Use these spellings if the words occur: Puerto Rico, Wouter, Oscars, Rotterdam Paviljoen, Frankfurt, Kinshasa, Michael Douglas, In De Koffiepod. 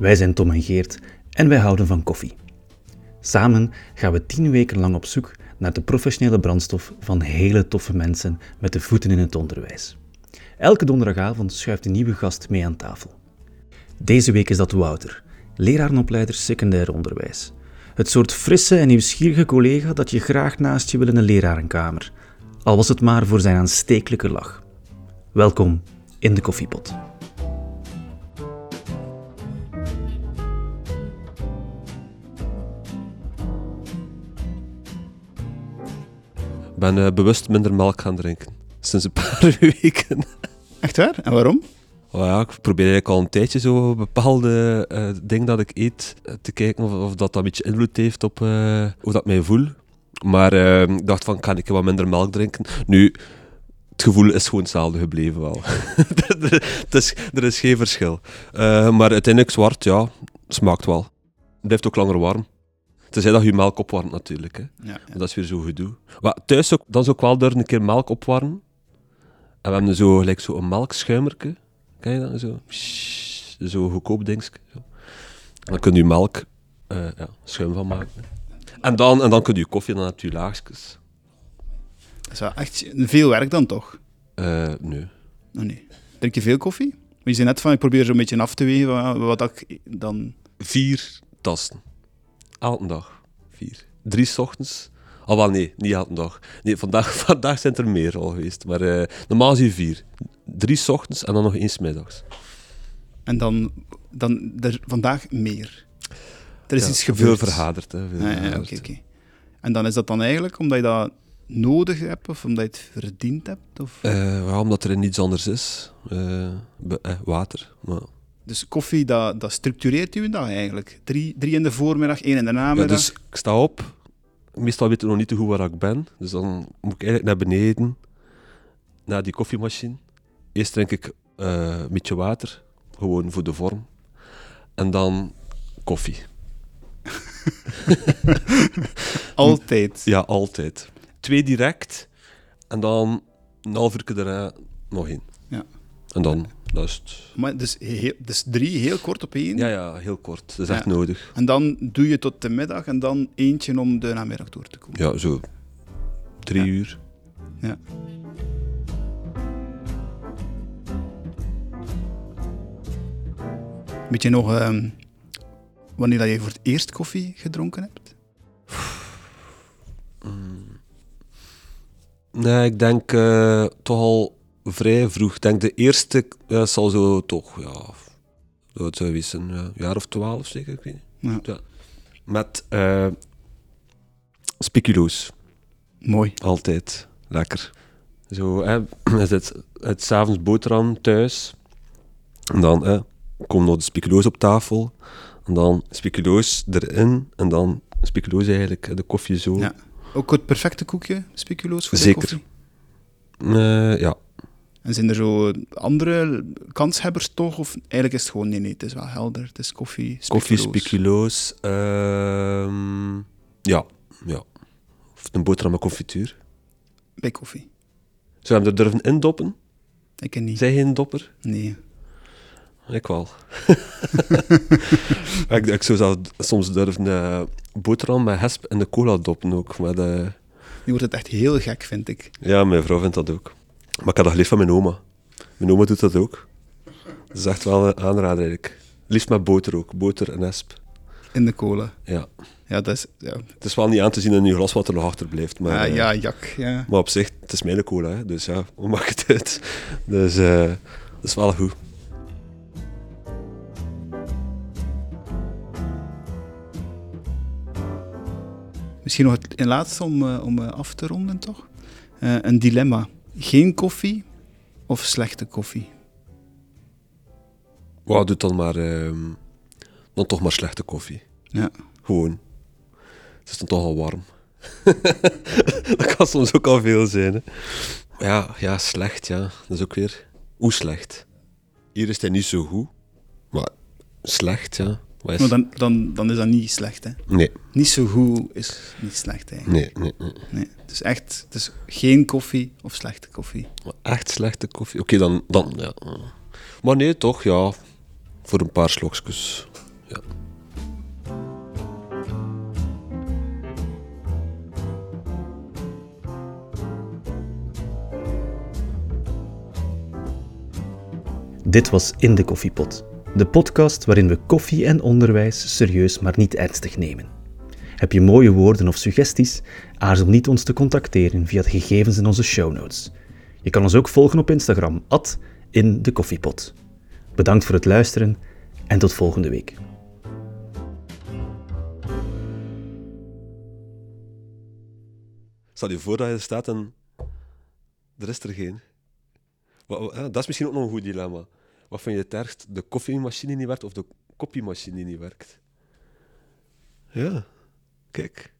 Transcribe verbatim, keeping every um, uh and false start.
Wij zijn Tom en Geert en wij houden van koffie. Samen gaan we tien weken lang op zoek naar de professionele brandstof van hele toffe mensen met de voeten in het onderwijs. Elke donderdagavond schuift een nieuwe gast mee aan tafel. Deze week is dat Wouter, lerarenopleider secundair onderwijs. Het soort frisse en nieuwsgierige collega dat je graag naast je wil in een lerarenkamer. Al was het maar voor zijn aanstekelijke lach. Welkom in de Koffiepot. Ik ben uh, bewust minder melk gaan drinken. Sinds een paar weken. Echt waar? En waarom? Oh ja, ik probeer eigenlijk al een tijdje zo bepaalde uh, dingen dat ik eet te kijken of, of dat dat een beetje invloed heeft op uh, hoe dat mij voel. Maar uh, ik dacht van, kan ik wat minder melk drinken? Nu, het gevoel is gewoon hetzelfde gebleven wel. Het is, er is geen verschil. Uh, maar uiteindelijk zwart, ja, smaakt wel. Het blijft ook langer warm. Tenzij dat je melk opwarmt natuurlijk. Hè. Ja, ja. Dat is weer zo gedoe. Maar thuis ook, dan zou ik wel door een keer melk opwarmen. En we hebben zo gelijk zo'n melkschuimerke. Ken je dat? Zo'n zo goedkoop dingetje. Dan kun je melk uh, ja, schuim van maken. En dan, en dan kun je koffie, dan heb je laagjes. Dat is wel echt veel werk dan toch? Uh, nee. Oh, nee. Drink je veel koffie? Je zei net van, ik probeer zo'n beetje af te wegen wat ik dan... Vier tassen. Elke dag. Vier. Drie 's ochtends. Al wel nee, niet elke dag. Nee, vandaag, vandaag zijn er meer al geweest. Maar uh, normaal is je vier. Drie 's ochtends en dan nog eens middags. En dan, dan er vandaag meer. Er is ja, iets gebeurd. Veel verhaderd. Hè, veel ah, verhaderd. Ja, okay, okay. En dan is dat dan eigenlijk omdat je dat nodig hebt of omdat je het verdiend hebt? Of? Uh, ja, omdat er niets anders is. Uh, be, eh, water. Maar... Dus koffie, dat, dat structureert je dag eigenlijk? Drie, drie in de voormiddag, één in de namiddag? Ja, dus ik sta op. Meestal weet ik nog niet te goed waar ik ben. Dus dan moet ik eigenlijk naar beneden, naar die koffiemachine. Eerst drink ik uh, een beetje water, gewoon voor de vorm. En dan koffie. Altijd? Ja, altijd. Twee direct. En dan een half uur daarna nog één. Ja. En dan, dat is het. Maar dus, heel, dus drie heel kort op één? Ja, ja, heel kort. Dat is ja. echt nodig. En dan doe je tot de middag en dan eentje om de namiddag door te komen? Ja, zo. Drie ja. uur. Ja. Weet je nog um, wanneer dat je voor het eerst koffie gedronken hebt? Nee, ik denk uh, toch al vrij vroeg. Ik denk de eerste uh, zal zo toch, ja, dat zou wees een uh, jaar of twaalf zeker, ik weet niet. Ja. Ja. Met uh, speculoos. Mooi. Altijd. Lekker. Zo, hè, het, het 's avonds boterham thuis. En dan, hè. Kom nog de speculoos op tafel, en dan speculoos erin, en dan speculoos eigenlijk, de koffie zo. Ja. Ook het perfecte koekje, speculoos voor Zeker. de koffie? Uh, ja. En zijn er zo andere kanshebbers toch? Of eigenlijk is het gewoon, nee, nee, het is wel helder, het is koffie, speculoos. Koffie, speculoos, uh, ja, ja. Of een boterham met confituur. Bij koffie. Zou je hem er durven indoppen? Ik ken niet. Zijn geen dopper? Nee. Ik wel. ik, ik zou zelf soms durven uh, boterham met hesp en de cola doppen ook. Maar de... Nu wordt het echt heel gek, vind ik. Ja, mijn vrouw vindt dat ook. Maar ik had dat geleerd van mijn oma. Mijn oma doet dat ook. Dat is echt wel een aanrader eigenlijk. Liefst met boter ook. Boter en hesp. In de cola. Ja. Ja, dat is, ja. Het is wel niet aan te zien in je glas wat er nog achterblijft. Maar, ja, ja, jak. Ja. Maar op zich, het is mijn cola. Hè, dus ja, hoe maakt het uit? Dus uh, dat is wel goed. Misschien nog het laatste om, uh, om af te ronden, toch? Uh, een dilemma. Geen koffie of slechte koffie? Wauw, doe dan maar... Uh, dan toch maar slechte koffie. Ja. Gewoon. Het is dan toch al warm. Dat kan soms ook al veel zijn, hè. Ja, ja, slecht, ja. Dat is ook weer... Hoe slecht? Hier is hij niet zo goed, maar slecht, ja. Is... Maar dan, dan, dan is dat niet slecht, hè? Nee. Niet zo goed is niet slecht, eigenlijk. Nee, nee, nee. nee. Dus echt, het is geen koffie of slechte koffie. Echt slechte koffie? Oké, okay, dan, dan, ja. Maar nee, toch, ja. Voor een paar slokjes. Ja. Dit was In de Koffiepot, de podcast waarin we koffie en onderwijs serieus maar niet ernstig nemen. Heb je mooie woorden of suggesties? Aarzel niet ons te contacteren via de gegevens in onze show notes. Je kan ons ook volgen op Instagram, at In de Koffiepot. Bedankt voor het luisteren en tot volgende week. Stel je voor dat je er staat en er is er geen. Dat is misschien ook nog een goed dilemma. Wat vind je het ergst? De koffiemachine die niet werkt of de koffiemachine die niet werkt? Ja, kijk.